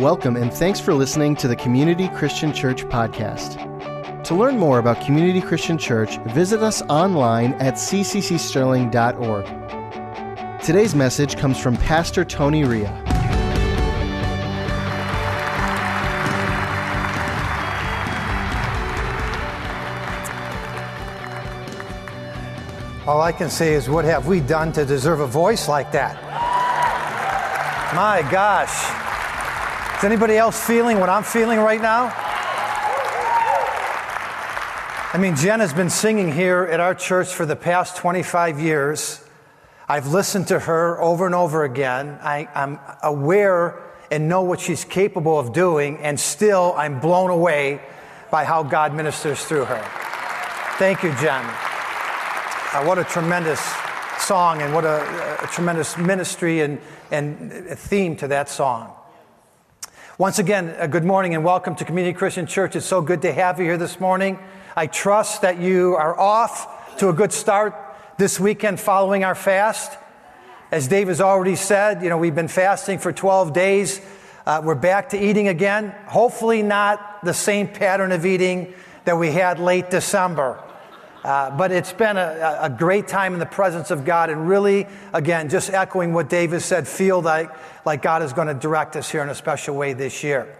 Welcome and thanks for listening to the Community Christian Church podcast. To learn more about Community Christian Church, visit us online at cccsterling.org. Today's message comes from Pastor Tony Ria. All I can say is, what have we done to deserve a voice like that? My gosh. Is anybody else feeling what I'm feeling right now? I mean, Jen has been singing here at our church for the past 25 years. I've listened to her over and over again. I'm aware and know what she's capable of doing, and still I'm blown away by how God ministers through her. Thank you, Jen. What a tremendous song, and what a tremendous ministry and theme to that song. Once again, good morning and welcome to Community Christian Church. It's so good to have you here this morning. I trust that you are off to a good start this weekend following our fast. As Dave has already said, we've been fasting for 12 days. We're back to eating again. Hopefully not the same pattern of eating that we had late December. But it's been a great time in the presence of God, and really, again, just echoing what Dave has said, feel like God is going to direct us here in a special way this year. Amen.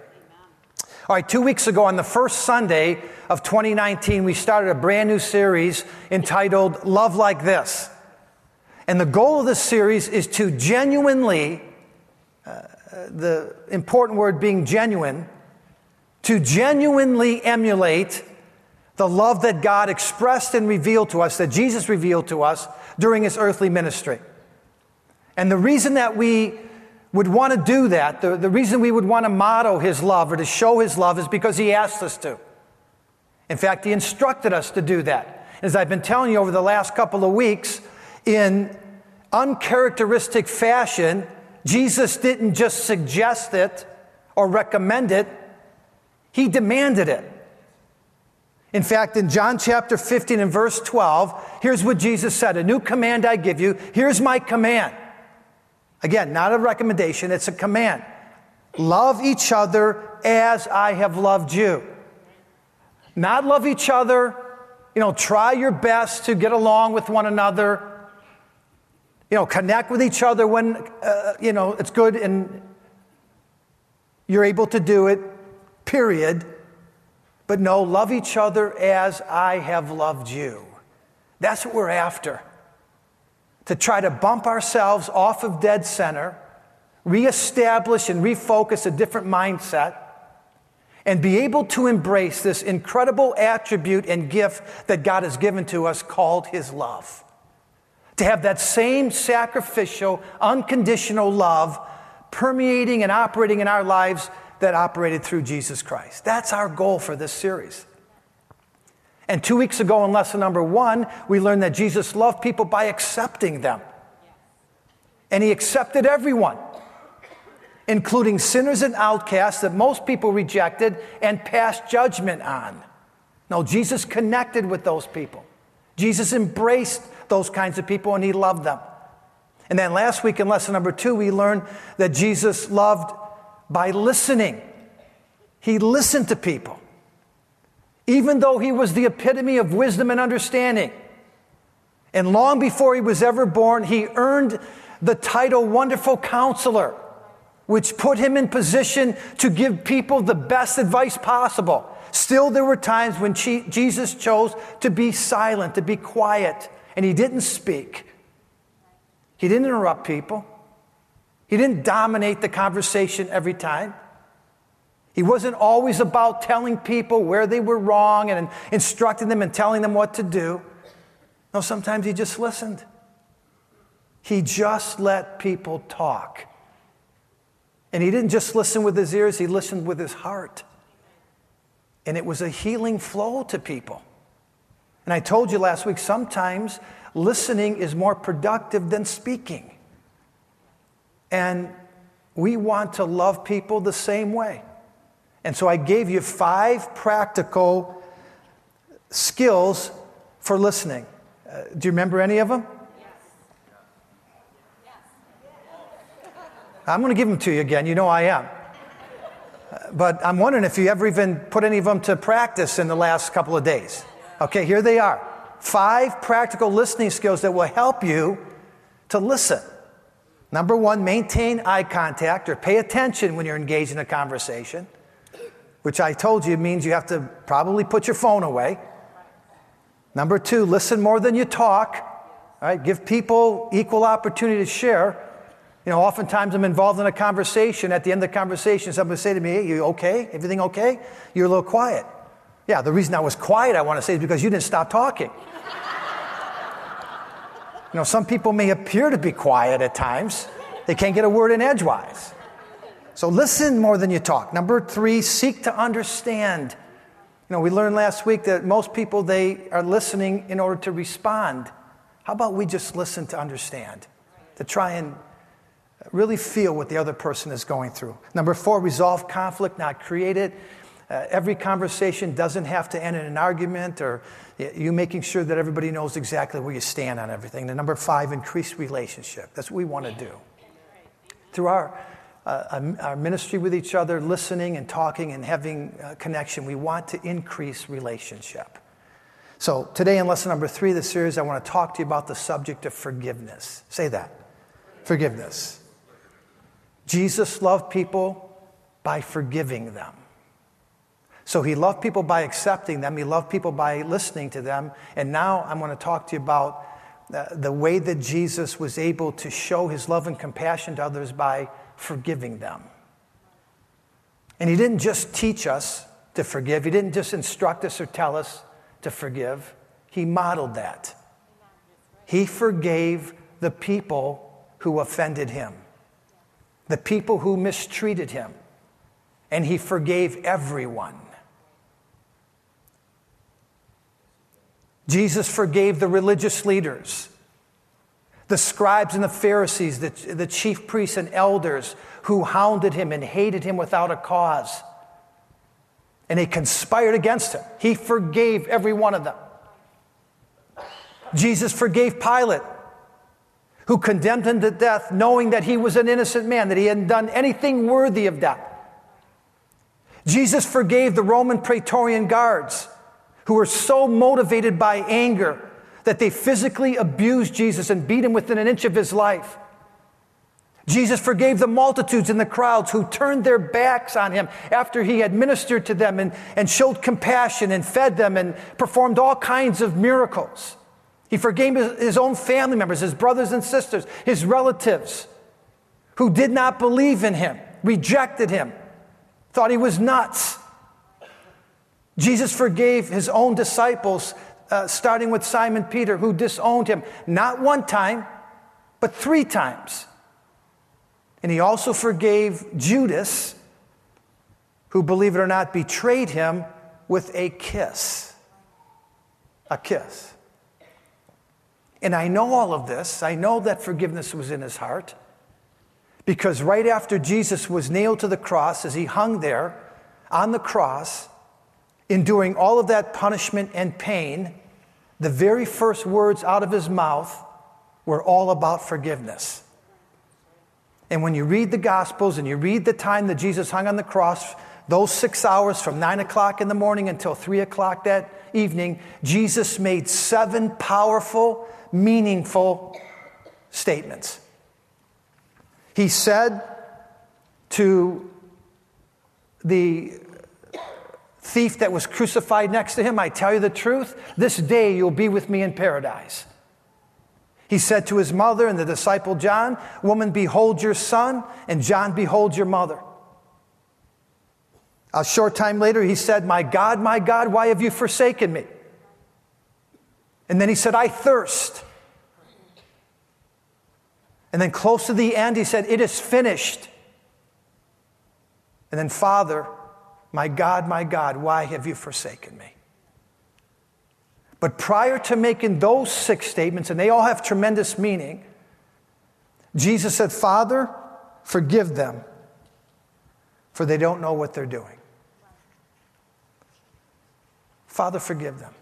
All right, 2 weeks ago, on the first Sunday of 2019, we started a brand new series entitled Love Like This. And the goal of this series is to genuinely, the important word being genuine, to genuinely emulate the love that God expressed and revealed to us, that Jesus revealed to us during his earthly ministry. And the reason that we would want to do that, the reason we would want to model his love or to show his love, is because he asked us to. In fact, he instructed us to do that. As I've been telling you over the last couple of weeks, in uncharacteristic fashion, Jesus didn't just suggest it or recommend it, he demanded it. In fact, in John chapter 15 and verse 12, here's what Jesus said, "A new command I give you, here's my command." Again, not a recommendation, it's a command. Love each other as I have loved you. Not love each other, try your best to get along with one another, connect with each other when, it's good and you're able to do it, period. But no, love each other as I have loved you. That's what we're after. To try to bump ourselves off of dead center, reestablish and refocus a different mindset, and be able to embrace this incredible attribute and gift that God has given to us called his love. To have that same sacrificial, unconditional love permeating and operating in our lives that operated through Jesus Christ. That's our goal for this series. And 2 weeks ago in lesson number 1, we learned that Jesus loved people by accepting them. And he accepted everyone, including sinners and outcasts that most people rejected and passed judgment on. No, Jesus connected with those people. Jesus embraced those kinds of people and he loved them. And then last week in lesson number 2, we learned that Jesus loved by listening. He listened to people. Even though he was the epitome of wisdom and understanding, and long before he was ever born, he earned the title Wonderful Counselor, which put him in position to give people the best advice possible. Still, there were times when Jesus chose to be silent, to be quiet, and he didn't speak. He didn't interrupt people. He didn't dominate the conversation every time. He wasn't always about telling people where they were wrong and instructing them and telling them what to do. No, sometimes he just listened. He just let people talk. And he didn't just listen with his ears, he listened with his heart. And it was a healing flow to people. And I told you last week, sometimes listening is more productive than speaking. And we want to love people the same way. And so I gave you 5 practical skills for listening. Do you remember any of them? Yes. I'm going to give them to you again. I am. But I'm wondering if you ever even put any of them to practice in the last couple of days. Okay, here they are. 5 practical listening skills that will help you to listen. Number 1, maintain eye contact or pay attention when you're engaged in a conversation, which I told you means you have to probably put your phone away. Number 2, listen more than you talk. All right, give people equal opportunity to share. You know, oftentimes I'm involved in a conversation. At the end of the conversation, somebody say to me, hey, you okay? Everything okay? You're a little quiet. Yeah, the reason I was quiet, I want to say, is because you didn't stop talking. You know, some people may appear to be quiet at times. They can't get a word in edgewise. So listen more than you talk. Number 3, seek to understand. You know, we learned last week that most people, they are listening in order to respond. How about we just listen to understand, to try and really feel what the other person is going through. Number 4, resolve conflict, not create it. Every conversation doesn't have to end in an argument or you making sure that everybody knows exactly where you stand on everything. And number 5, increase relationship. That's what we want to do. Through our ministry with each other, listening and talking and having a connection, we want to increase relationship. So today in lesson number 3 of the series, I want to talk to you about the subject of forgiveness. Say that. Forgiveness. Jesus loved people by forgiving them. So he loved people by accepting them. He loved people by listening to them. And now I'm going to talk to you about the way that Jesus was able to show his love and compassion to others by forgiving them. And he didn't just teach us to forgive. He didn't just instruct us or tell us to forgive. He modeled that. He forgave the people who offended him, the people who mistreated him, and he forgave everyone. Jesus forgave the religious leaders, the scribes and the Pharisees, the chief priests and elders who hounded him and hated him without a cause. And they conspired against him. He forgave every one of them. Jesus forgave Pilate, who condemned him to death, knowing that he was an innocent man, that he hadn't done anything worthy of death. Jesus forgave the Roman Praetorian guards, who were so motivated by anger that they physically abused Jesus and beat him within an inch of his life. Jesus forgave the multitudes in the crowds who turned their backs on him after he had ministered to them and showed compassion and fed them and performed all kinds of miracles. He forgave his own family members, his brothers and sisters, his relatives, who did not believe in him, rejected him, thought he was nuts. Jesus forgave his own disciples, starting with Simon Peter, who disowned him, not one time, but 3 times. And he also forgave Judas, who, believe it or not, betrayed him with a kiss. A kiss. And I know all of this. I know that forgiveness was in his heart, because right after Jesus was nailed to the cross, as he hung there on the cross, enduring all of that punishment and pain, the very first words out of his mouth were all about forgiveness. And when you read the Gospels and you read the time that Jesus hung on the cross, those 6 hours from 9 o'clock in the morning until 3 o'clock that evening, Jesus made 7 powerful, meaningful statements. He said to the thief that was crucified next to him, I tell you the truth, this day you'll be with me in paradise. He said to his mother and the disciple John, woman, behold your son, and John, behold your mother. A short time later, he said, my God, why have you forsaken me? And then he said, I thirst. And then close to the end, he said, it is finished. And then, Father, my God, why have you forsaken me? But prior to making those 6 statements, and they all have tremendous meaning, Jesus said, Father, forgive them, for they don't know what they're doing. Father, forgive them.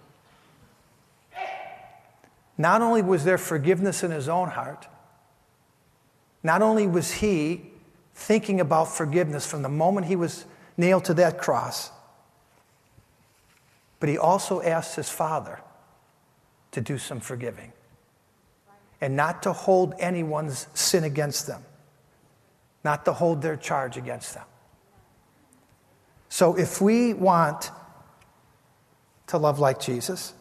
Not only was there forgiveness in his own heart, not only was he thinking about forgiveness from the moment he was nailed to that cross. But he also asks his Father to do some forgiving and not to hold anyone's sin against them, not to hold their charge against them. So if we want to love like Jesus,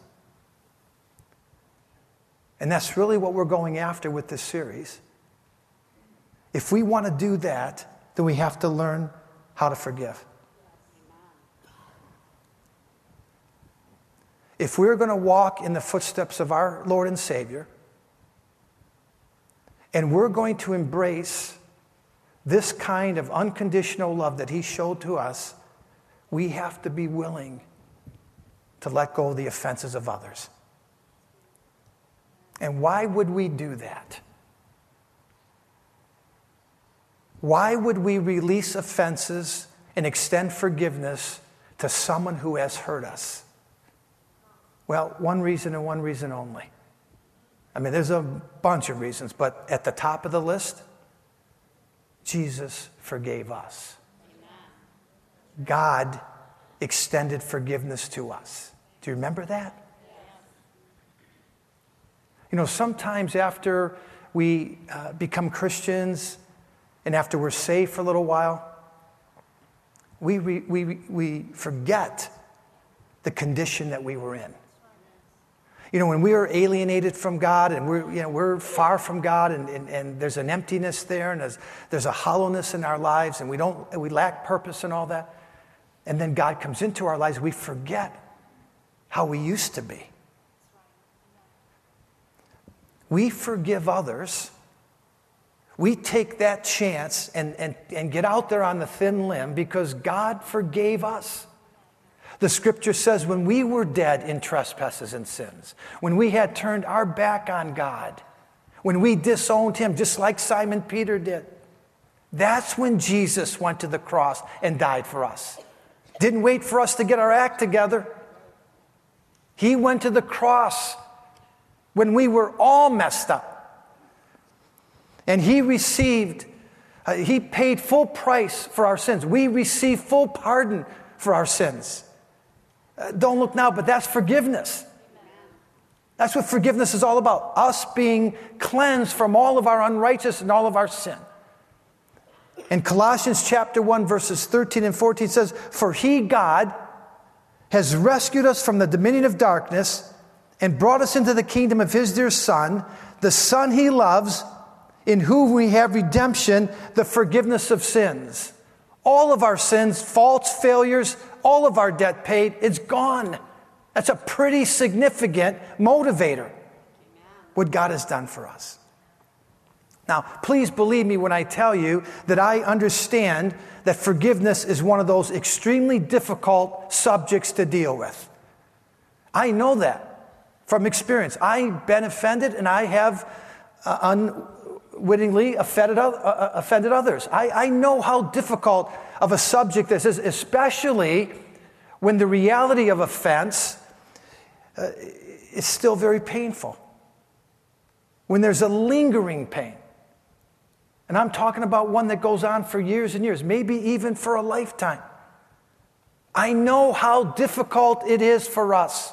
and that's really what we're going after with this series, if we want to do that, then we have to learn how to forgive. If we're going to walk in the footsteps of our Lord and Savior, and we're going to embrace this kind of unconditional love that he showed to us, we have to be willing to let go of the offenses of others. And why would we do that? Why would we release offenses and extend forgiveness to someone who has hurt us? Well, one reason and one reason only. I mean, there's a bunch of reasons, but at the top of the list, Jesus forgave us. God extended forgiveness to us. Do you remember that? You know, sometimes after we become Christians and after we're saved for a little while, we forget the condition that we were in. You know, when we are alienated from God and we're far from God and there's an emptiness there and there's a hollowness in our lives and we lack purpose and all that. And then God comes into our lives, we forget how we used to be. We forgive others. We take that chance and get out there on the thin limb because God forgave us. The scripture says when we were dead in trespasses and sins, when we had turned our back on God, when we disowned him, just like Simon Peter did, that's when Jesus went to the cross and died for us. Didn't wait for us to get our act together. He went to the cross when we were all messed up. And he paid full price for our sins. We receive full pardon for our sins. Don't look now, but that's forgiveness. That's what forgiveness is all about. Us being cleansed from all of our unrighteousness and all of our sin. And Colossians chapter 1, verses 13 and 14 says, "For he, God, has rescued us from the dominion of darkness and brought us into the kingdom of his dear Son, the Son he loves, in whom we have redemption, the forgiveness of sins." All of our sins, faults, failures, all of our debt paid, it's gone. That's a pretty significant motivator, what God has done for us. Now, please believe me when I tell you that I understand that forgiveness is one of those extremely difficult subjects to deal with. I know that. From experience, I've been offended and I have unwittingly offended others. I know how difficult of a subject this is, especially when the reality of offense is still very painful, when there's a lingering pain. And I'm talking about one that goes on for years and years, maybe even for a lifetime. I know how difficult it is for us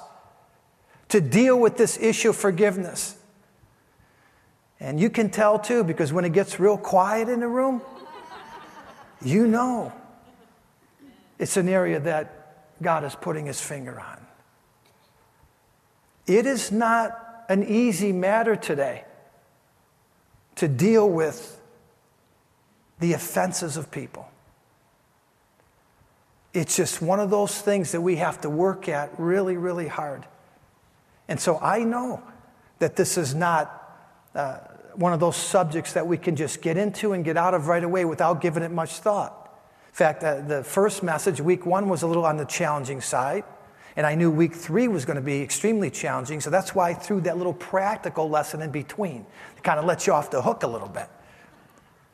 to deal with this issue of forgiveness. And you can tell too, because when it gets real quiet in the room, you know it's an area that God is putting his finger on. It is not an easy matter today to deal with the offenses of people. It's just one of those things that we have to work at really, really hard. And so I know that this is not one of those subjects that we can just get into and get out of right away without giving it much thought. In fact, the first message, week one, was a little on the challenging side. And I knew week three was going to be extremely challenging. So that's why I threw that little practical lesson in between to kind of let you off the hook a little bit.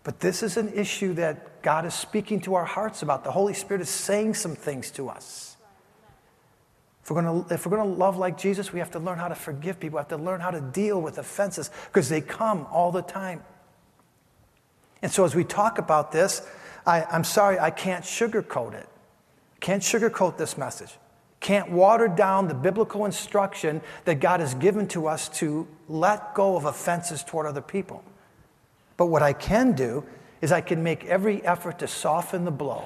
But this is an issue that God is speaking to our hearts about. The Holy Spirit is saying some things to us. If we're going to love like Jesus, we have to learn how to forgive people. We have to learn how to deal with offenses because they come all the time. And so as we talk about this, I'm sorry I can't sugarcoat it. Can't sugarcoat this message. Can't water down the biblical instruction that God has given to us to let go of offenses toward other people. But what I can do is I can make every effort to soften the blow.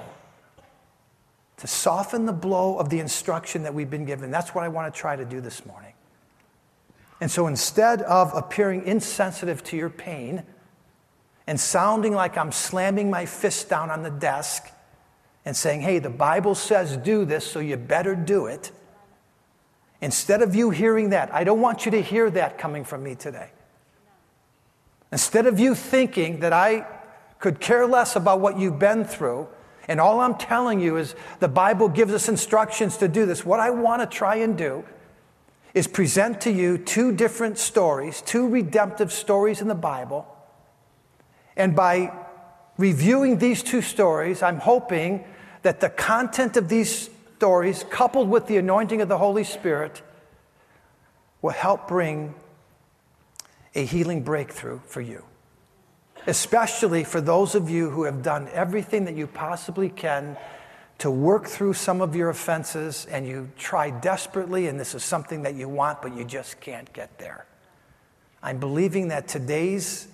To soften the blow of the instruction that we've been given. That's what I want to try to do this morning. And so instead of appearing insensitive to your pain and sounding like I'm slamming my fist down on the desk and saying, hey, the Bible says do this, so you better do it. Instead of you hearing that, I don't want you to hear that coming from me today. Instead of you thinking that I could care less about what you've been through, and all I'm telling you is the Bible gives us instructions to do this. What I want to try and do is present to you two different stories, two redemptive stories in the Bible. And by reviewing these two stories, I'm hoping that the content of these stories, coupled with the anointing of the Holy Spirit, will help bring a healing breakthrough for you. Especially for those of you who have done everything that you possibly can to work through some of your offenses, and you try desperately, and this is something that you want, but you just can't get there. I'm believing that today's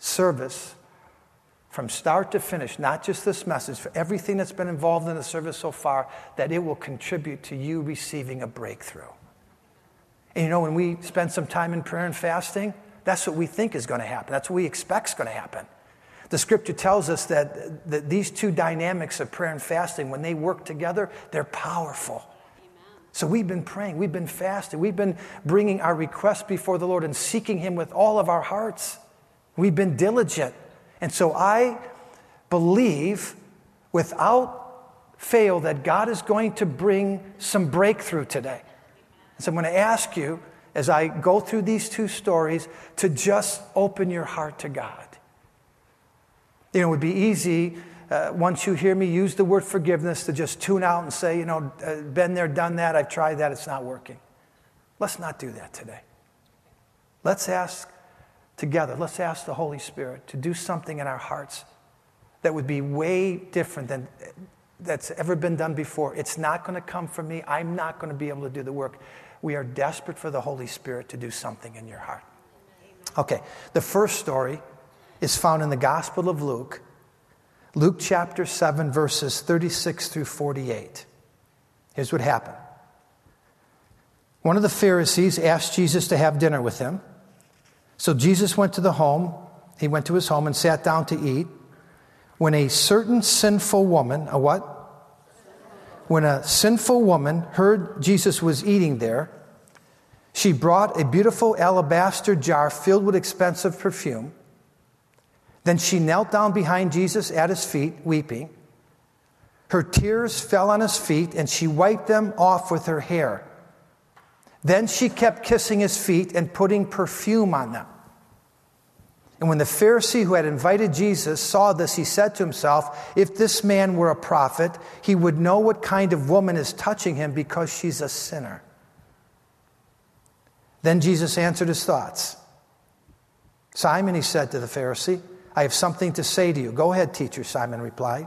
service, from start to finish, not just this message, for everything that's been involved in the service so far, that it will contribute to you receiving a breakthrough. And you know, when we spend some time in prayer and fasting, that's what we think is going to happen. That's what we expect is going to happen. The scripture tells us that, these two dynamics of prayer and fasting, when they work together, they're powerful. Amen. So we've been praying, we've been fasting, we've been bringing our requests before the Lord and seeking Him with all of our hearts. We've been diligent. And so I believe without fail that God is going to bring some breakthrough today. And so I'm going to ask you, as I go through these two stories, to just open your heart to God. You know, it would be easy, once you hear me use the word forgiveness, to just tune out and say, you know, been there, done that, I've tried that, it's not working. Let's not do that today. Let's ask together, let's ask the Holy Spirit to do something in our hearts that would be way different than that's ever been done before. It's not going to come from me. I'm not going to be able to do the work. We are desperate for the Holy Spirit to do something in your heart. Okay, the first story is found in the Gospel of Luke, Luke chapter 7, verses 36 through 48. Here's what happened. One of the Pharisees asked Jesus to have dinner with him. So Jesus went to the home. He went to his home and sat down to eat. When a certain sinful woman, a what? When a sinful woman heard Jesus was eating there, she brought a beautiful alabaster jar filled with expensive perfume. Then she knelt down behind Jesus at his feet, weeping. Her tears fell on his feet, and she wiped them off with her hair. Then she kept kissing his feet and putting perfume on them. And when the Pharisee who had invited Jesus saw this, he said to himself, if this man were a prophet, he would know what kind of woman is touching him, because she's a sinner. Then Jesus answered his thoughts. Simon, he said to the Pharisee, I have something to say to you. Go ahead, teacher, Simon replied.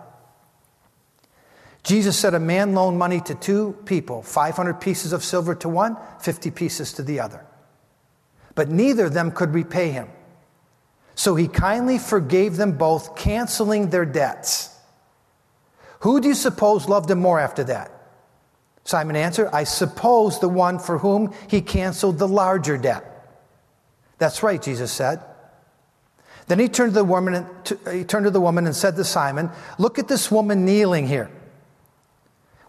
Jesus said, a man loaned money to two people, 500 pieces of silver to one, 50 pieces to the other. But neither of them could repay him. So he kindly forgave them both, canceling their debts. Who do you suppose loved him more after that? Simon answered, I suppose the one for whom he canceled the larger debt. That's right, Jesus said. Then he turned to the woman, and said to Simon, look at this woman kneeling here.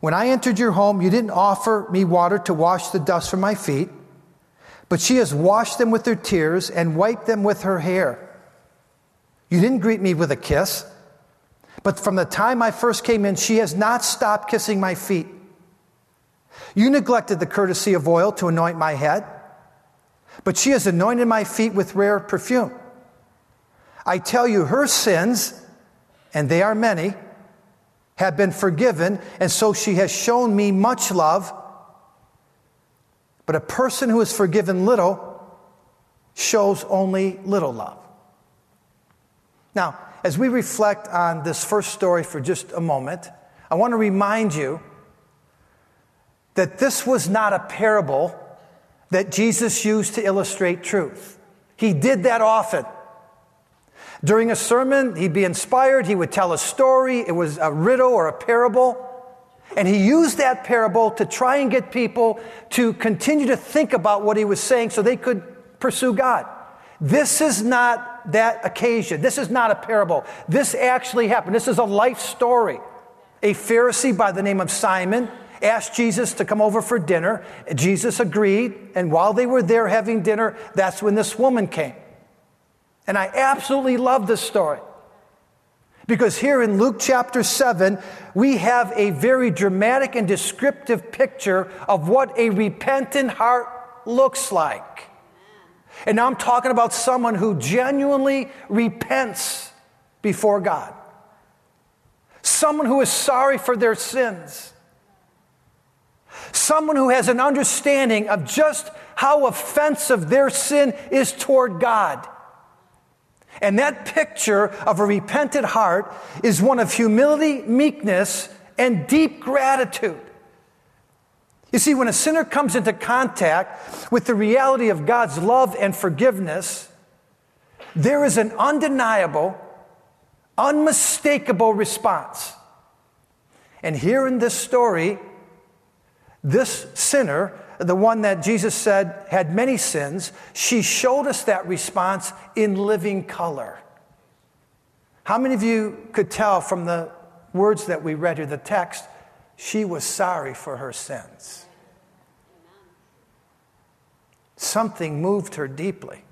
When I entered your home, you didn't offer me water to wash the dust from my feet, but she has washed them with her tears and wiped them with her hair. You didn't greet me with a kiss, but from the time I first came in, she has not stopped kissing my feet. You neglected the courtesy of oil to anoint my head, but she has anointed my feet with rare perfume. I tell you, her sins, and they are many, have been forgiven, and so she has shown me much love. But a person who is forgiven little shows only little love. Now, as we reflect on this first story for just a moment, I want to remind you that this was not a parable that Jesus used to illustrate truth. He did that often. During a sermon, he'd be inspired, he would tell a story, it was a riddle or a parable, and he used that parable to try and get people to continue to think about what he was saying so they could pursue God. This is not that occasion. This is not a parable. This actually happened. This is a life story. A Pharisee by the name of Simon asked Jesus to come over for dinner. Jesus agreed, and while they were there having dinner, that's when this woman came. And I absolutely love this story, because here in Luke chapter 7, we have a very dramatic and descriptive picture of what a repentant heart looks like. And now I'm talking about someone who genuinely repents before God. Someone who is sorry for their sins. Someone who has an understanding of just how offensive their sin is toward God. And that picture of a repentant heart is one of humility, meekness, and deep gratitude. You see, when a sinner comes into contact with the reality of God's love and forgiveness, there is an undeniable, unmistakable response. And here in this story, this sinner, the one that Jesus said had many sins, she showed us that response in living color. How many of you could tell from the words that we read here, the text, she was sorry for her sins? Something moved her deeply.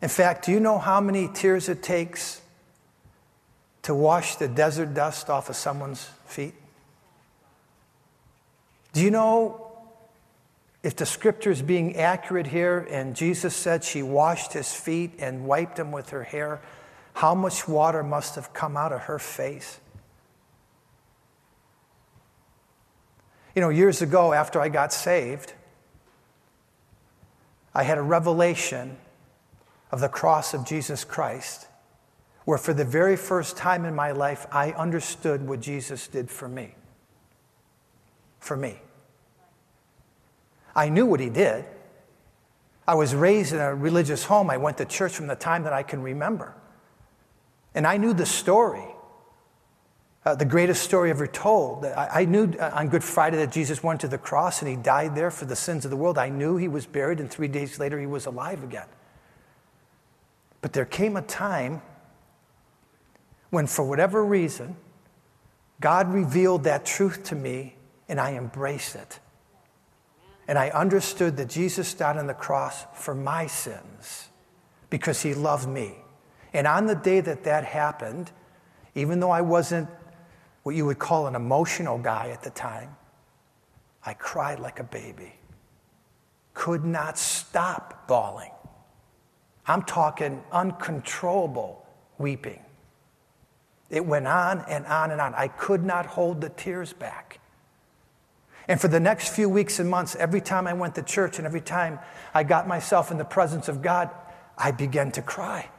In fact, do you know how many tears it takes to wash the desert dust off of someone's feet? Do you know if the scripture is being accurate here, and Jesus said she washed his feet and wiped him with her hair, how much water must have come out of her face? You know, years ago, after I got saved, I had a revelation of the cross of Jesus Christ, where for the very first time in my life, I understood what Jesus did for me. I knew what he did. I was raised in a religious home. I went to church from the time that I can remember. And I knew the story, the greatest story ever told. I knew on Good Friday that Jesus went to the cross and he died there for the sins of the world. I knew he was buried, and 3 days later he was alive again. But there came a time when, for whatever reason, God revealed that truth to me, and I embraced it. And I understood that Jesus died on the cross for my sins because he loved me. And on the day that that happened, even though I wasn't what you would call an emotional guy at the time, I cried like a baby. Could not stop bawling. I'm talking uncontrollable weeping. It went on and on and on. I could not hold the tears back. And for the next few weeks and months, every time I went to church and every time I got myself in the presence of God, I began to cry.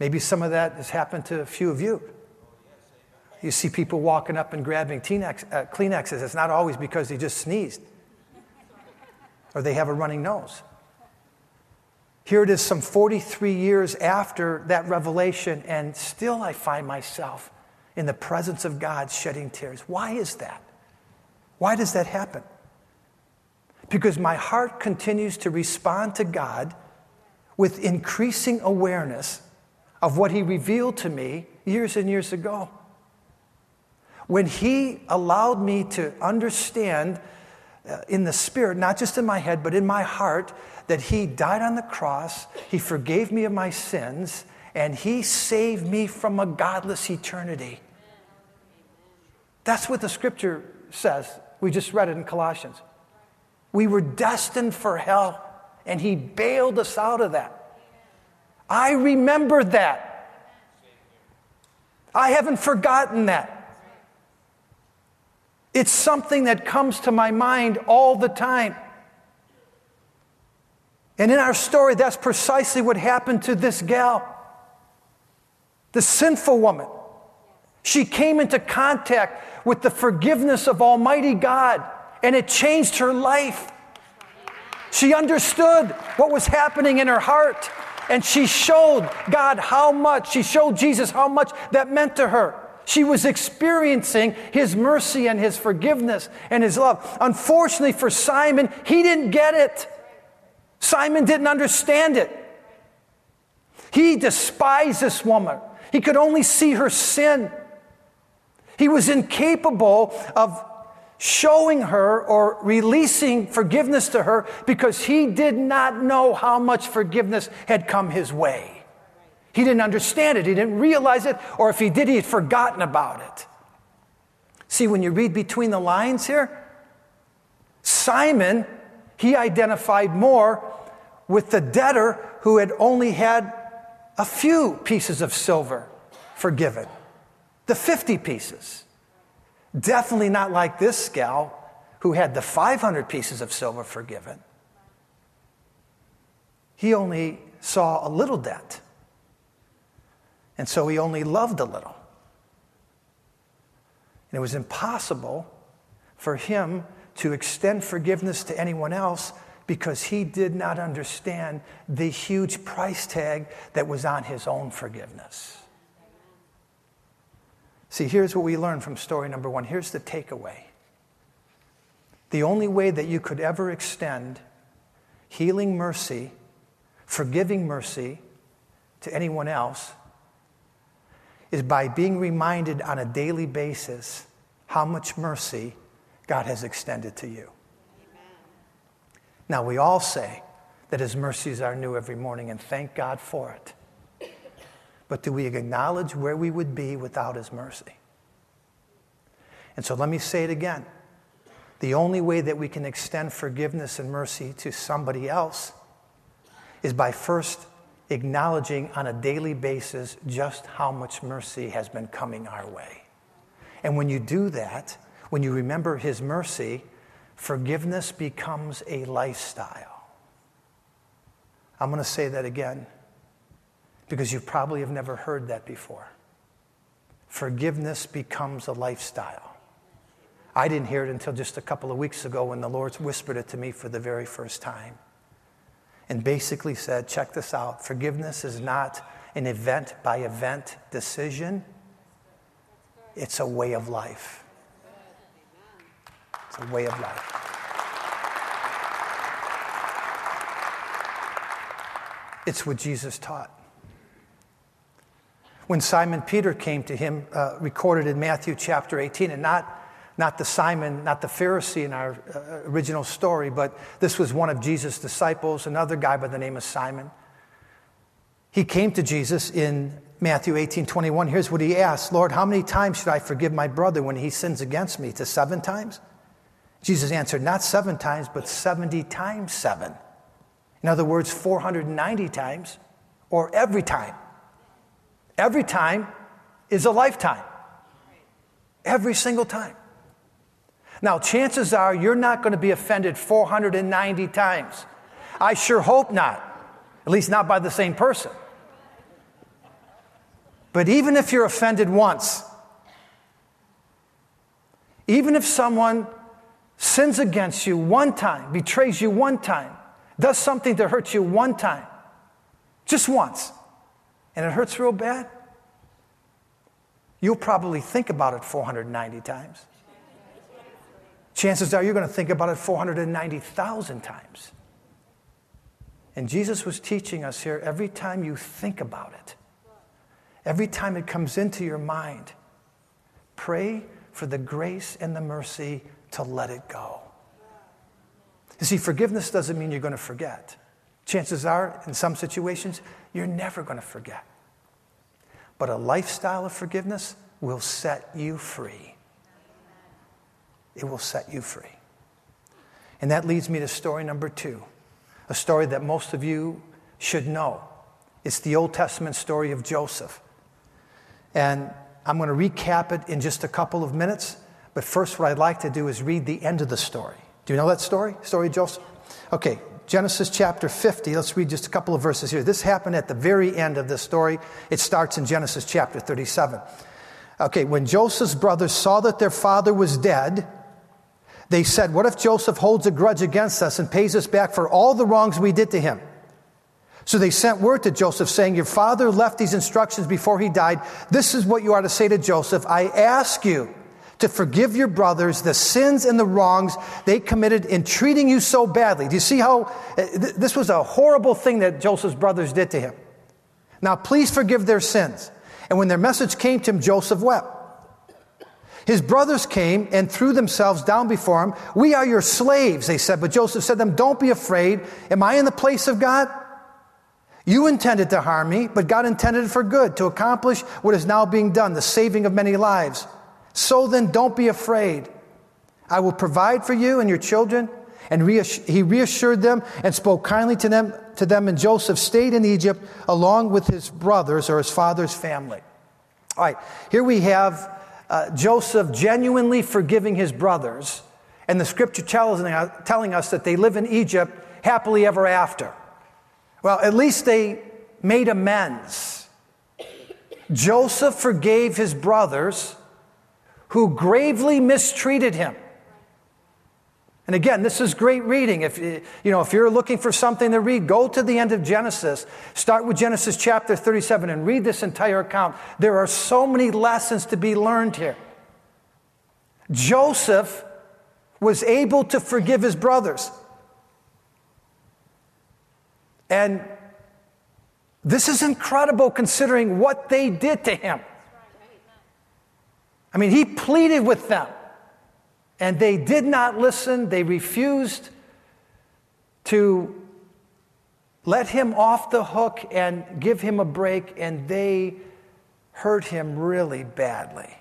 Maybe some of that has happened to a few of you. You see people walking up and grabbing Kleenexes. It's not always because they just sneezed or they have a running nose. Here it is some 43 years after that revelation, and still I find myself in the presence of God shedding tears. Why is that? Why does that happen? Because my heart continues to respond to God with increasing awareness of what he revealed to me years and years ago. When he allowed me to understand in the spirit, not just in my head, but in my heart, that he died on the cross, he forgave me of my sins, and he saved me from a godless eternity. That's what the scripture says. We just read it in Colossians. We were destined for hell, and he bailed us out of that. I remember that. I haven't forgotten that. It's something that comes to my mind all the time. And in our story, that's precisely what happened to this gal, the sinful woman. She came into contact with the forgiveness of Almighty God, and it changed her life. She understood what was happening in her heart, and she showed God how much, she showed Jesus how much that meant to her. She was experiencing his mercy and his forgiveness and his love. Unfortunately for Simon, he didn't get it. Simon didn't understand it. He despised this woman. He could only see her sin. He was incapable of showing her or releasing forgiveness to her because he did not know how much forgiveness had come his way. He didn't understand it. He didn't realize it. Or if he did, he had forgotten about it. See, when you read between the lines here, Simon, he identified more with the debtor who had only had a few pieces of silver forgiven, the 50 pieces. Definitely not like this gal who had the 500 pieces of silver forgiven. He only saw a little debt. And so he only loved a little. And it was impossible for him to extend forgiveness to anyone else because he did not understand the huge price tag that was on his own forgiveness. See, here's what we learn from story number one. Here's the takeaway. The only way that you could ever extend healing mercy, forgiving mercy to anyone else is by being reminded on a daily basis how much mercy God has extended to you. Amen. Now, we all say that his mercies are new every morning, and thank God for it. But do we acknowledge where we would be without his mercy? And so let me say it again. The only way that we can extend forgiveness and mercy to somebody else is by first acknowledging on a daily basis just how much mercy has been coming our way. And when you do that, when you remember his mercy, forgiveness becomes a lifestyle. I'm going to say that again because you probably have never heard that before. Forgiveness becomes a lifestyle. I didn't hear it until just a couple of weeks ago when the Lord whispered it to me for the very first time. And basically said, check this out, forgiveness is not an event-by-event decision. It's a way of life. It's a way of life. It's what Jesus taught. When Simon Peter came to him, recorded in Matthew chapter 18, and not the Simon, not the Pharisee in our original story, but this was one of Jesus' disciples, another guy by the name of Simon. He came to Jesus in Matthew 18:21. Here's what he asked. Lord, how many times should I forgive my brother when he sins against me? To 7 times? Jesus answered, not 7 times, but 70 times 7. In other words, 490 times, or every time. Every time is a lifetime. Every single time. Now, chances are you're not going to be offended 490 times. I sure hope not, at least not by the same person. But even if you're offended once, even if someone sins against you one time, betrays you one time, does something to hurt you one time, just once, and it hurts real bad, you'll probably think about it 490 times. Chances are you're going to think about it 490,000 times. And Jesus was teaching us here, every time you think about it, every time it comes into your mind, pray for the grace and the mercy to let it go. You see, forgiveness doesn't mean you're going to forget. Chances are, in some situations, you're never going to forget. But a lifestyle of forgiveness will set you free. It will set you free. And that leads me to story number 2, a story that most of you should know. It's the Old Testament story of Joseph. And I'm going to recap it in just a couple of minutes, but first what I'd like to do is read the end of the story. Do you know that story? Story of Joseph? Okay, Genesis chapter 50. Let's read just a couple of verses here. This happened at the very end of this story. It starts in Genesis chapter 37. Okay, when Joseph's brothers saw that their father was dead, they said, what if Joseph holds a grudge against us and pays us back for all the wrongs we did to him? So they sent word to Joseph saying, your father left these instructions before he died. This is what you are to say to Joseph. I ask you to forgive your brothers the sins and the wrongs they committed in treating you so badly. Do you see how this was a horrible thing that Joseph's brothers did to him? Now, please forgive their sins. And when their message came to him, Joseph wept. His brothers came and threw themselves down before him. We are your slaves, they said. But Joseph said to them, don't be afraid. Am I in the place of God? You intended to harm me, but God intended it for good, to accomplish what is now being done, the saving of many lives. So then, don't be afraid. I will provide for you and your children. And he reassured them and spoke kindly to them. And Joseph stayed in Egypt along with his brothers, or his father's family. All right, here we have Joseph genuinely forgiving his brothers. And the scripture telling us that they live in Egypt happily ever after. Well, at least they made amends. Joseph forgave his brothers who gravely mistreated him. And again, this is great reading. If you're looking for something to read, go to the end of Genesis. Start with Genesis chapter 37 and read this entire account. There are so many lessons to be learned here. Joseph was able to forgive his brothers. And this is incredible considering what they did to him. I mean, he pleaded with them, and they did not listen. They refused to let him off the hook and give him a break, and they hurt him really badly.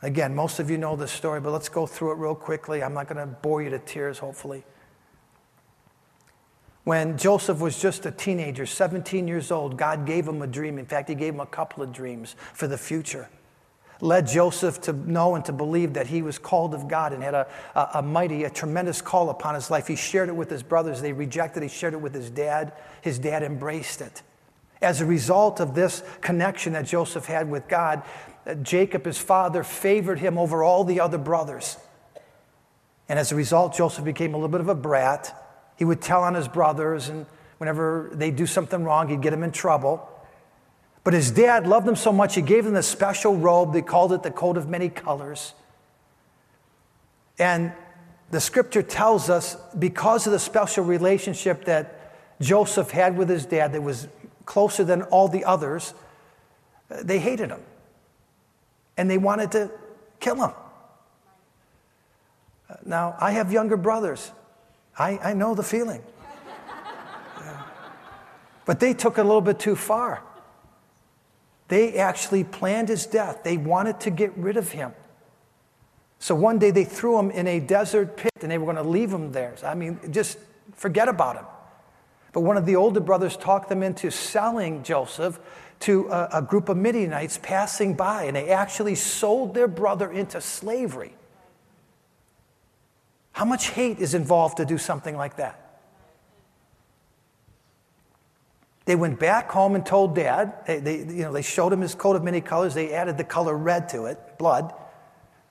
Again, most of you know this story, but let's go through it real quickly. I'm not going to bore you to tears, hopefully. When Joseph was just a teenager, 17 years old, God gave him a dream. In fact, he gave him a couple of dreams for the future. Led Joseph to know and to believe that he was called of God and had a tremendous call upon his life. He shared it with his brothers. They rejected it. He shared it with his dad. His dad embraced it. As a result of this connection that Joseph had with God, Jacob, his father, favored him over all the other brothers. And as a result, Joseph became a little bit of a brat. He would tell on his brothers, and whenever they do something wrong, he'd get them in trouble. But his dad loved them so much, he gave them this special robe. They called it the coat of many colors. And the scripture tells us, because of the special relationship that Joseph had with his dad that was closer than all the others, they hated him. And they wanted to kill him. Now, I have younger brothers. I know the feeling. But they took it a little bit too far. They actually planned his death. They wanted to get rid of him. So one day they threw him in a desert pit, and they were going to leave him there. So, I mean, just forget about him. But one of the older brothers talked them into selling Joseph to a group of Midianites passing by, and they actually sold their brother into slavery. How much hate is involved to do something like that? They went back home and told Dad. They showed him his coat of many colors. They added the color red to it, blood.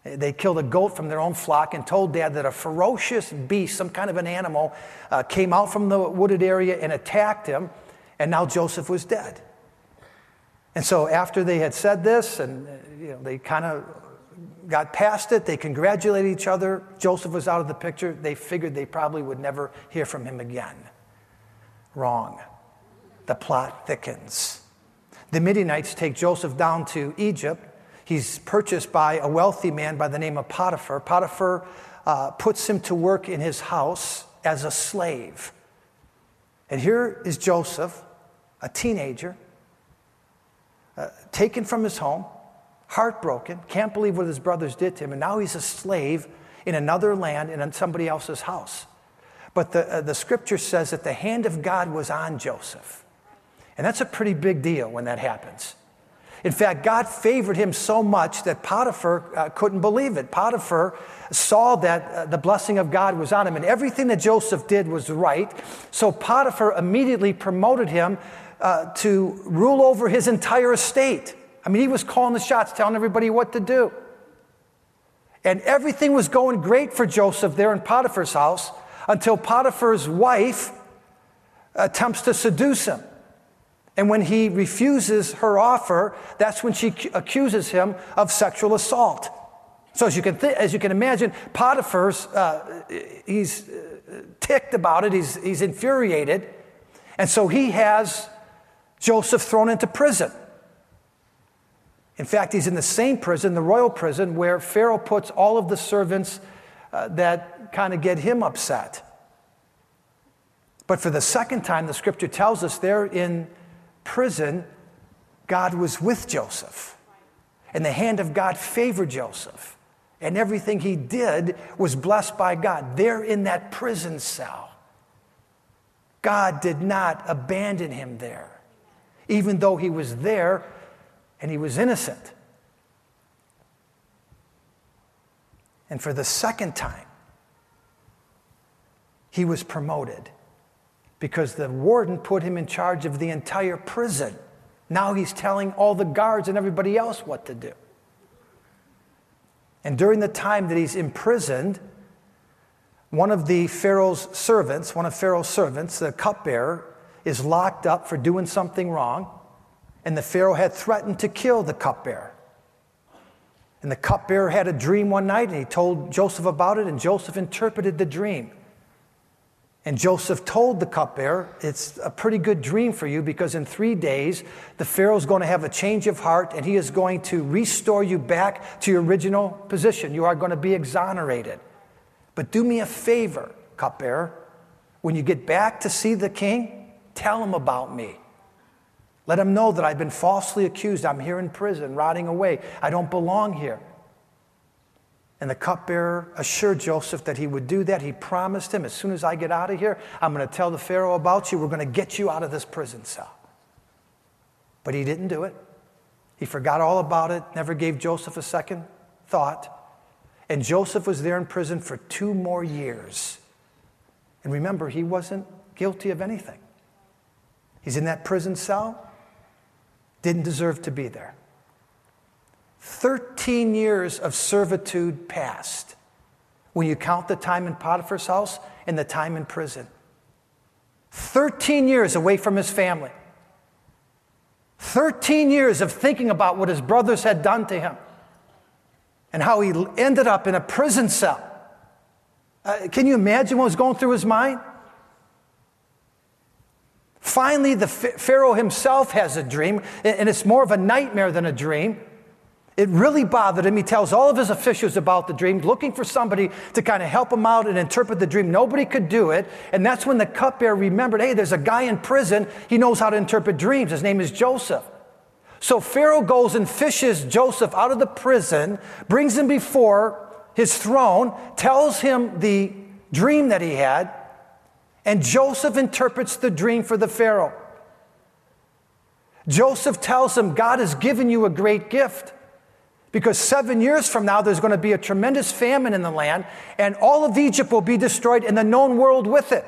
They killed a goat from their own flock and told Dad that a ferocious beast, some kind of an animal, came out from the wooded area and attacked him, and now Joseph was dead. And so after they had said this, and they kind of got past it, they congratulated each other. Joseph was out of the picture. They figured they probably would never hear from him again. Wrong. The plot thickens. The Midianites take Joseph down to Egypt. He's purchased by a wealthy man by the name of Potiphar. Potiphar puts him to work in his house as a slave. And here is Joseph, a teenager, taken from his home, heartbroken, can't believe what his brothers did to him, and now he's a slave in another land and in somebody else's house. But the scripture says that the hand of God was on Joseph. And that's a pretty big deal when that happens. In fact, God favored him so much that Potiphar couldn't believe it. Potiphar saw that the blessing of God was on him, and everything that Joseph did was right. So Potiphar immediately promoted him to rule over his entire estate. I mean, he was calling the shots, telling everybody what to do. And everything was going great for Joseph there in Potiphar's house until Potiphar's wife attempts to seduce him. And when he refuses her offer, that's when she accuses him of sexual assault. So as you can imagine, Potiphar's, he's ticked about it. He's infuriated. And so he has Joseph thrown into prison. In fact, he's in the same prison, the royal prison, where Pharaoh puts all of the servants that kind of get him upset. But for the second time, the scripture tells us there in prison, God was with Joseph. And the hand of God favored Joseph. And everything he did was blessed by God. There in that prison cell, God did not abandon him there, even though he was there and he was innocent. And for the second time, he was promoted because the warden put him in charge of the entire prison. Now he's telling all the guards and everybody else what to do. And during the time that he's imprisoned, one of Pharaoh's servants, the cupbearer, is locked up for doing something wrong. And the Pharaoh had threatened to kill the cupbearer. And the cupbearer had a dream one night, and he told Joseph about it, and Joseph interpreted the dream. And Joseph told the cupbearer, it's a pretty good dream for you, because in 3 days, the Pharaoh's going to have a change of heart, and he is going to restore you back to your original position. You are going to be exonerated. But do me a favor, cupbearer. When you get back to see the king, tell him about me. Let him know that I've been falsely accused. I'm here in prison, rotting away. I don't belong here. And the cupbearer assured Joseph that he would do that. He promised him, as soon as I get out of here, I'm going to tell the Pharaoh about you. We're going to get you out of this prison cell. But he didn't do it. He forgot all about it, never gave Joseph a second thought. And Joseph was there in prison for 2 more years. And remember, he wasn't guilty of anything. He's in that prison cell. Didn't deserve to be there. 13 years of servitude passed when you count the time in Potiphar's house and the time in prison. 13 years away from his family. 13 years of thinking about what his brothers had done to him and how he ended up in a prison cell. Can you imagine what was going through his mind? Finally, the Pharaoh himself has a dream, and it's more of a nightmare than a dream. It really bothered him. He tells all of his officials about the dream, looking for somebody to kind of help him out and interpret the dream. Nobody could do it, and that's when the cupbearer remembered, hey, there's a guy in prison. He knows how to interpret dreams. His name is Joseph. So Pharaoh goes and fishes Joseph out of the prison, brings him before his throne, tells him the dream that he had, and Joseph interprets the dream for the Pharaoh. Joseph tells him, God has given you a great gift, because 7 years from now, there's going to be a tremendous famine in the land, and all of Egypt will be destroyed and the known world with it.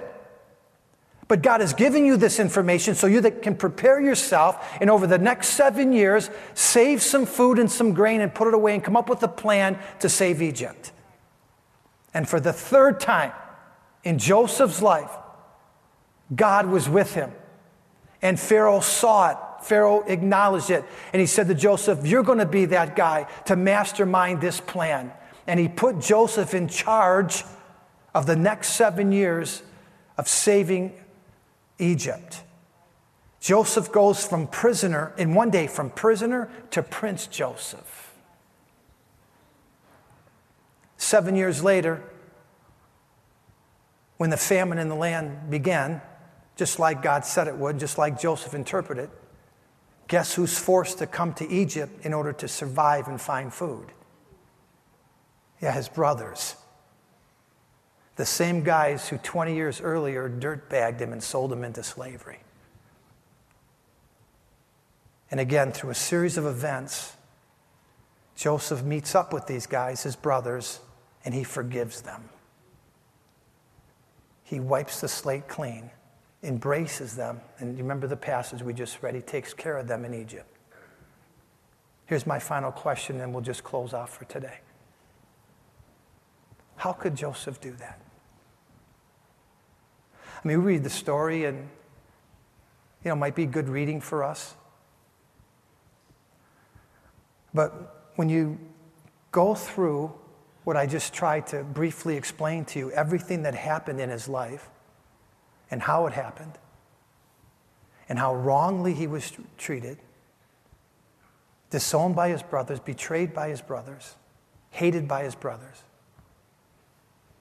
But God has given you this information so you that can prepare yourself, and over the next 7 years, save some food and some grain and put it away and come up with a plan to save Egypt. And for the third time in Joseph's life, God was with him, and Pharaoh saw it. Pharaoh acknowledged it, and he said to Joseph, you're going to be that guy to mastermind this plan. And he put Joseph in charge of the next 7 years of saving Egypt. Joseph goes from prisoner, in one day, from prisoner to Prince Joseph. 7 years later, when the famine in the land began, just like God said it would, just like Joseph interpreted, guess who's forced to come to Egypt in order to survive and find food? Yeah, his brothers. The same guys who 20 years earlier dirtbagged him and sold him into slavery. And again, through a series of events, Joseph meets up with these guys, his brothers, and he forgives them. He wipes the slate clean, embraces them, and you remember the passage we just read, he takes care of them in Egypt. Here's my final question, and we'll just close off for today. How could Joseph do that? I mean, we read the story, and it might be good reading for us. But when you go through what I just tried to briefly explain to you, everything that happened in his life and how it happened and how wrongly he was treated, disowned by his brothers, betrayed by his brothers, hated by his brothers.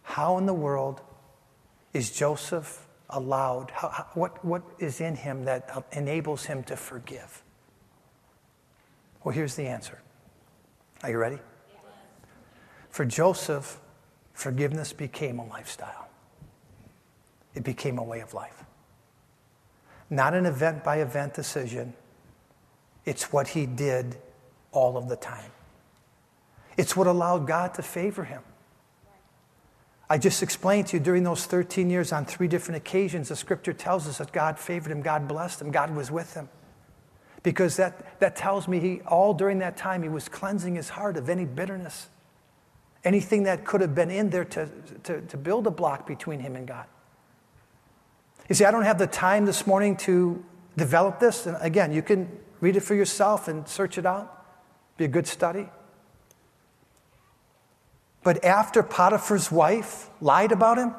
How in the world is Joseph allowed? What is in him that enables him to forgive? Well, here's the answer. Are you ready? Yes. For Joseph, forgiveness became a lifestyle. It became a way of life. Not an event-by-event decision. It's what he did all of the time. It's what allowed God to favor him. I just explained to you during those 13 years on 3 different occasions, the scripture tells us that God favored him, God blessed him, God was with him. Because that tells me all during that time he was cleansing his heart of any bitterness, anything that could have been in there to build a block between him and God. You see, I don't have the time this morning to develop this. And again, you can read it for yourself and search it out. Be a good study. But after Potiphar's wife lied about him,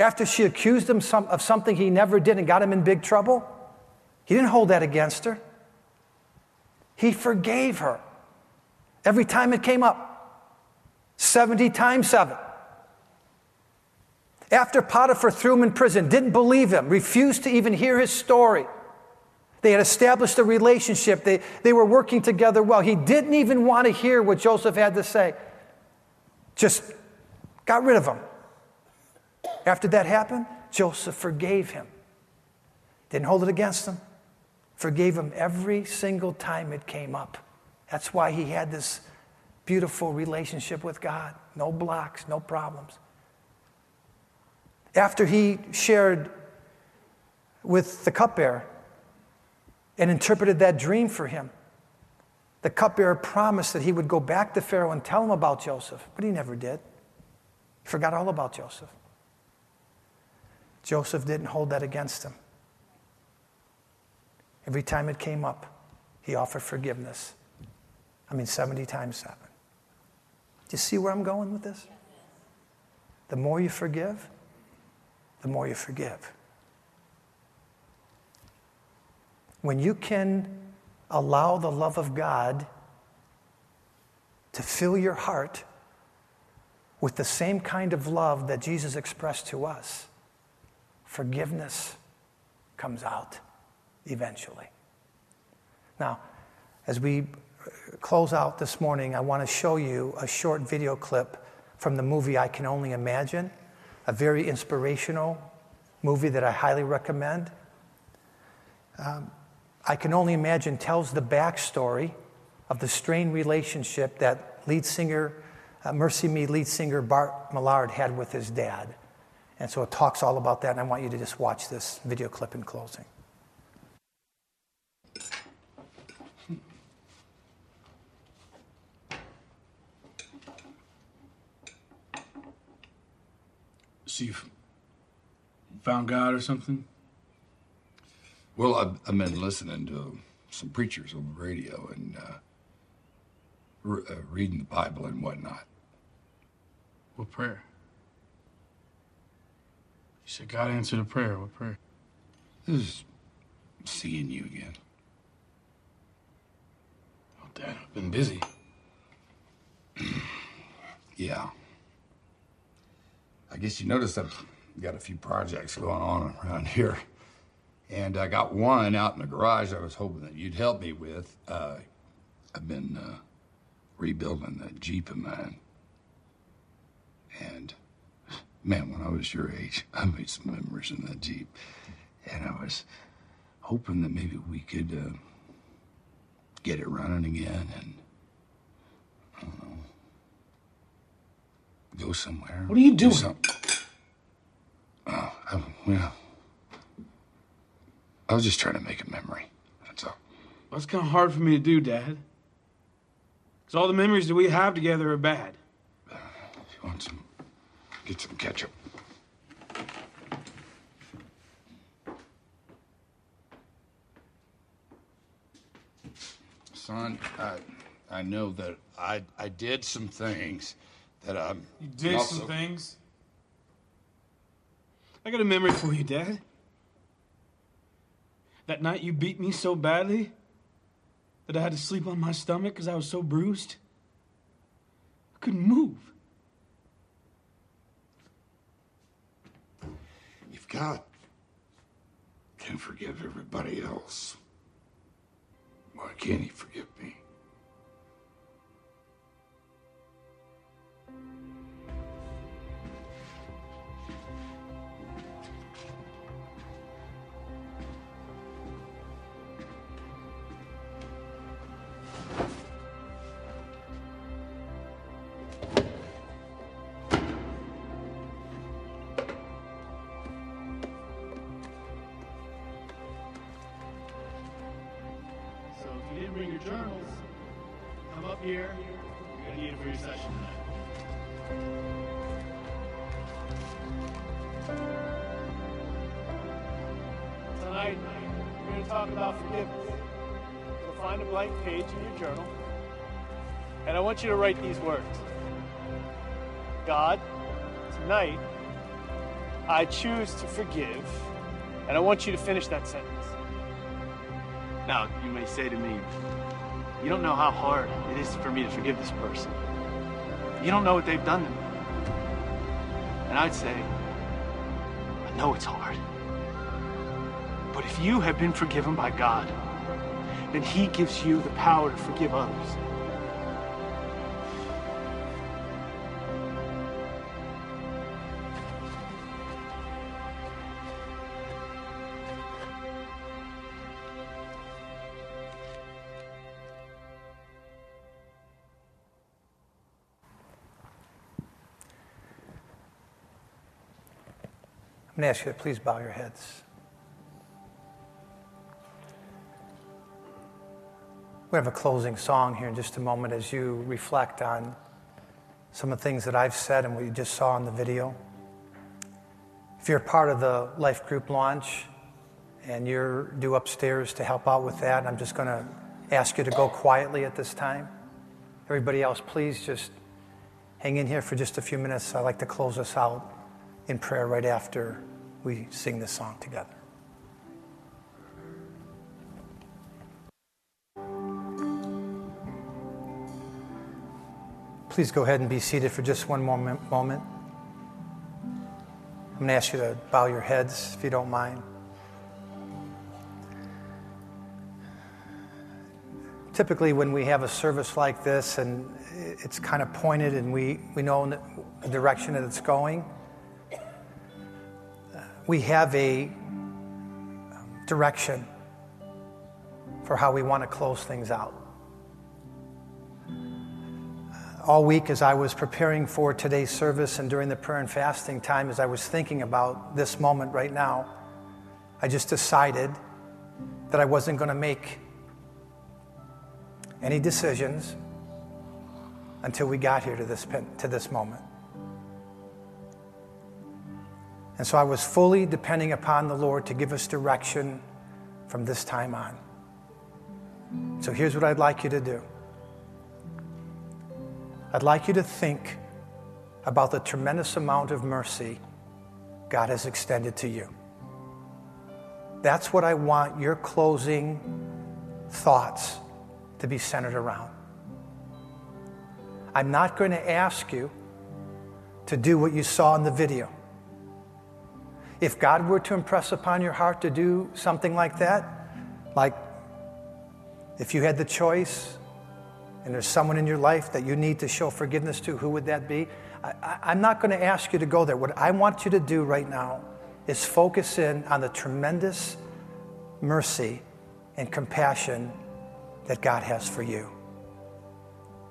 after she accused him of something he never did and got him in big trouble, he didn't hold that against her. He forgave her every time it came up. 70 times 7. After Potiphar threw him in prison, didn't believe him, refused to even hear his story. They had established a relationship. They were working together well. He didn't even want to hear what Joseph had to say. Just got rid of him. After that happened, Joseph forgave him. Didn't hold it against him. Forgave him every single time it came up. That's why he had this beautiful relationship with God. No blocks, no problems. After he shared with the cupbearer and interpreted that dream for him, the cupbearer promised that he would go back to Pharaoh and tell him about Joseph, but he never did. He forgot all about Joseph. Joseph didn't hold that against him. Every time it came up, he offered forgiveness. 70 times 7. Do you see where I'm going with this? The more you forgive, the more you forgive. When you can allow the love of God to fill your heart with the same kind of love that Jesus expressed to us, forgiveness comes out. Eventually. Now, as we close out this morning, I want to show you a short video clip from the movie I Can Only Imagine, a very inspirational movie that I highly recommend. I Can Only Imagine tells the backstory of the strained relationship that Mercy Me lead singer Bart Millard had with his dad. And so it talks all about that, and I want you to just watch this video clip in closing. So you found God or something? Well, I've been listening to some preachers on the radio and reading the Bible and whatnot. What prayer? You said God answered a prayer. What prayer? This is seeing you again. Oh, Dad, I've been busy. Yeah. I guess you noticed I've got a few projects going on around here. And I got one out in the garage I was hoping that you'd help me with. I've been rebuilding a Jeep of mine. And, man, when I was your age, I made some memories in that Jeep. And I was hoping that maybe we could get it running again and, I don't know, go somewhere. What are you doing? I was just trying to make a memory. That's all. Well, that's kind of hard for me to do, Dad. Because all the memories that we have together are bad. If you want some, get some ketchup. Son, I know that I did some things that I'm... You did also... some things? I got a memory for you, Dad. That night you beat me so badly that I had to sleep on my stomach because I was so bruised. I couldn't move. You've got to forgive everybody else. Why can't he forgive me? I want you to write these words. God, tonight, I choose to forgive, and I want you to finish that sentence. Now, you may say to me, you don't know how hard it is for me to forgive this person. You don't know what they've done to me. And I'd say, I know it's hard. But if you have been forgiven by God, then He gives you the power to forgive others. I'm going to ask you to please bow your heads. We have a closing song here in just a moment as you reflect on some of the things that I've said and what you just saw in the video. If you're part of the Life Group launch and you're due upstairs to help out with that, I'm just going to ask you to go quietly at this time. Everybody else, please just hang in here for just a few minutes. I'd like to close us out in prayer right after we sing this song together. Please go ahead and be seated for just one more moment. I'm going to ask you to bow your heads if you don't mind. Typically when we have a service like this and it's kind of pointed and we know the direction that it's going, we have a direction for how we want to close things out. All week as I was preparing for today's service and during the prayer and fasting time, as I was thinking about this moment right now, I just decided that I wasn't going to make any decisions until we got here to this moment. And so I was fully depending upon the Lord to give us direction from this time on. So here's what I'd like you to do. I'd like you to think about the tremendous amount of mercy God has extended to you. That's what I want your closing thoughts to be centered around. I'm not going to ask you to do what you saw in the video. If God were to impress upon your heart to do something like that, like if you had the choice and there's someone in your life that you need to show forgiveness to, who would that be? I'm not going to ask you to go there. What I want you to do right now is focus in on the tremendous mercy and compassion that God has for you.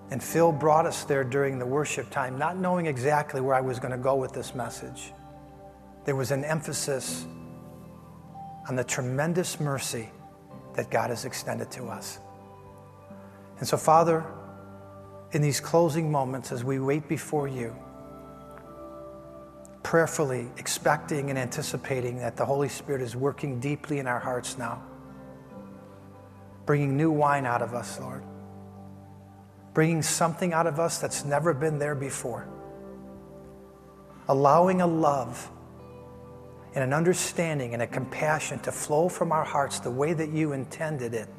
And Phil brought us there during the worship time, not knowing exactly where I was going to go with this message. There was an emphasis on the tremendous mercy that God has extended to us. And so, Father, in these closing moments as we wait before you, prayerfully expecting and anticipating that the Holy Spirit is working deeply in our hearts now, bringing new wine out of us, Lord, bringing something out of us that's never been there before, allowing a love and an understanding and a compassion to flow from our hearts the way that you intended it.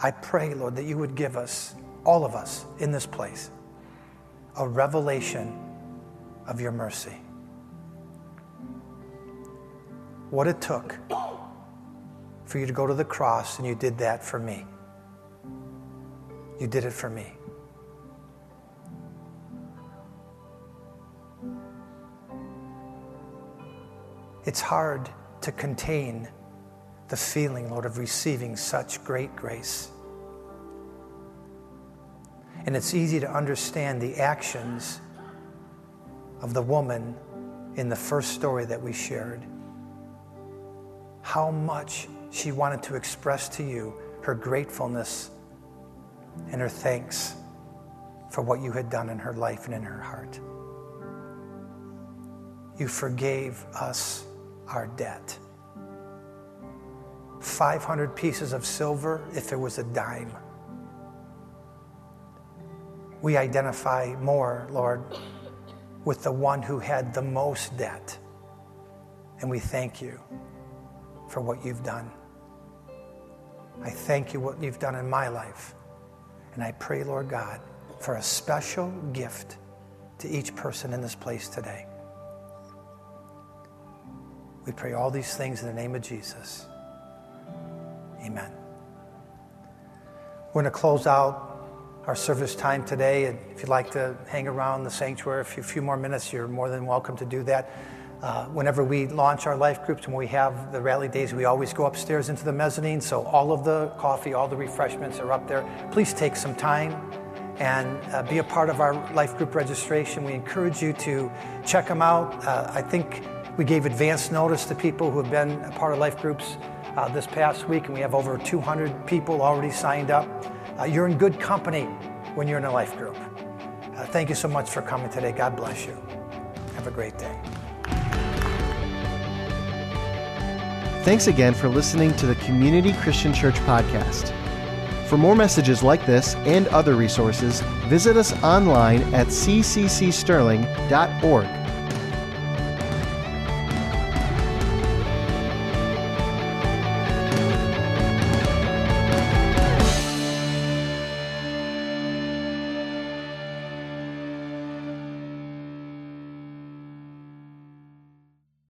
I pray, Lord, that you would give us, all of us in this place, a revelation of your mercy. What it took for you to go to the cross, and you did that for me. You did it for me. It's hard to contain the feeling, Lord, of receiving such great grace. And it's easy to understand the actions of the woman in the first story that we shared. How much she wanted to express to you her gratefulness and her thanks for what you had done in her life and in her heart. You forgave us our debt. 500 pieces of silver, if it was a dime. We identify more, Lord, with the one who had the most debt. And we thank you for what you've done. I thank you what you've done in my life. And I pray, Lord God, for a special gift to each person in this place today. We pray all these things in the name of Jesus. Amen. We're going to close out our service time today. And if you'd like to hang around the sanctuary a few more minutes, you're more than welcome to do that. Whenever we launch our life groups and we have the rally days, we always go upstairs into the mezzanine. So all of the coffee, all the refreshments are up there. Please take some time and be a part of our life group registration. We encourage you to check them out. I think we gave advance notice to people who have been a part of life groups this past week, and we have over 200 people already signed up. You're in good company when you're in a life group. Thank you so much for coming today. God bless you. Have a great day. Thanks again for listening to the Community Christian Church podcast. For more messages like this and other resources, visit us online at cccsterling.org.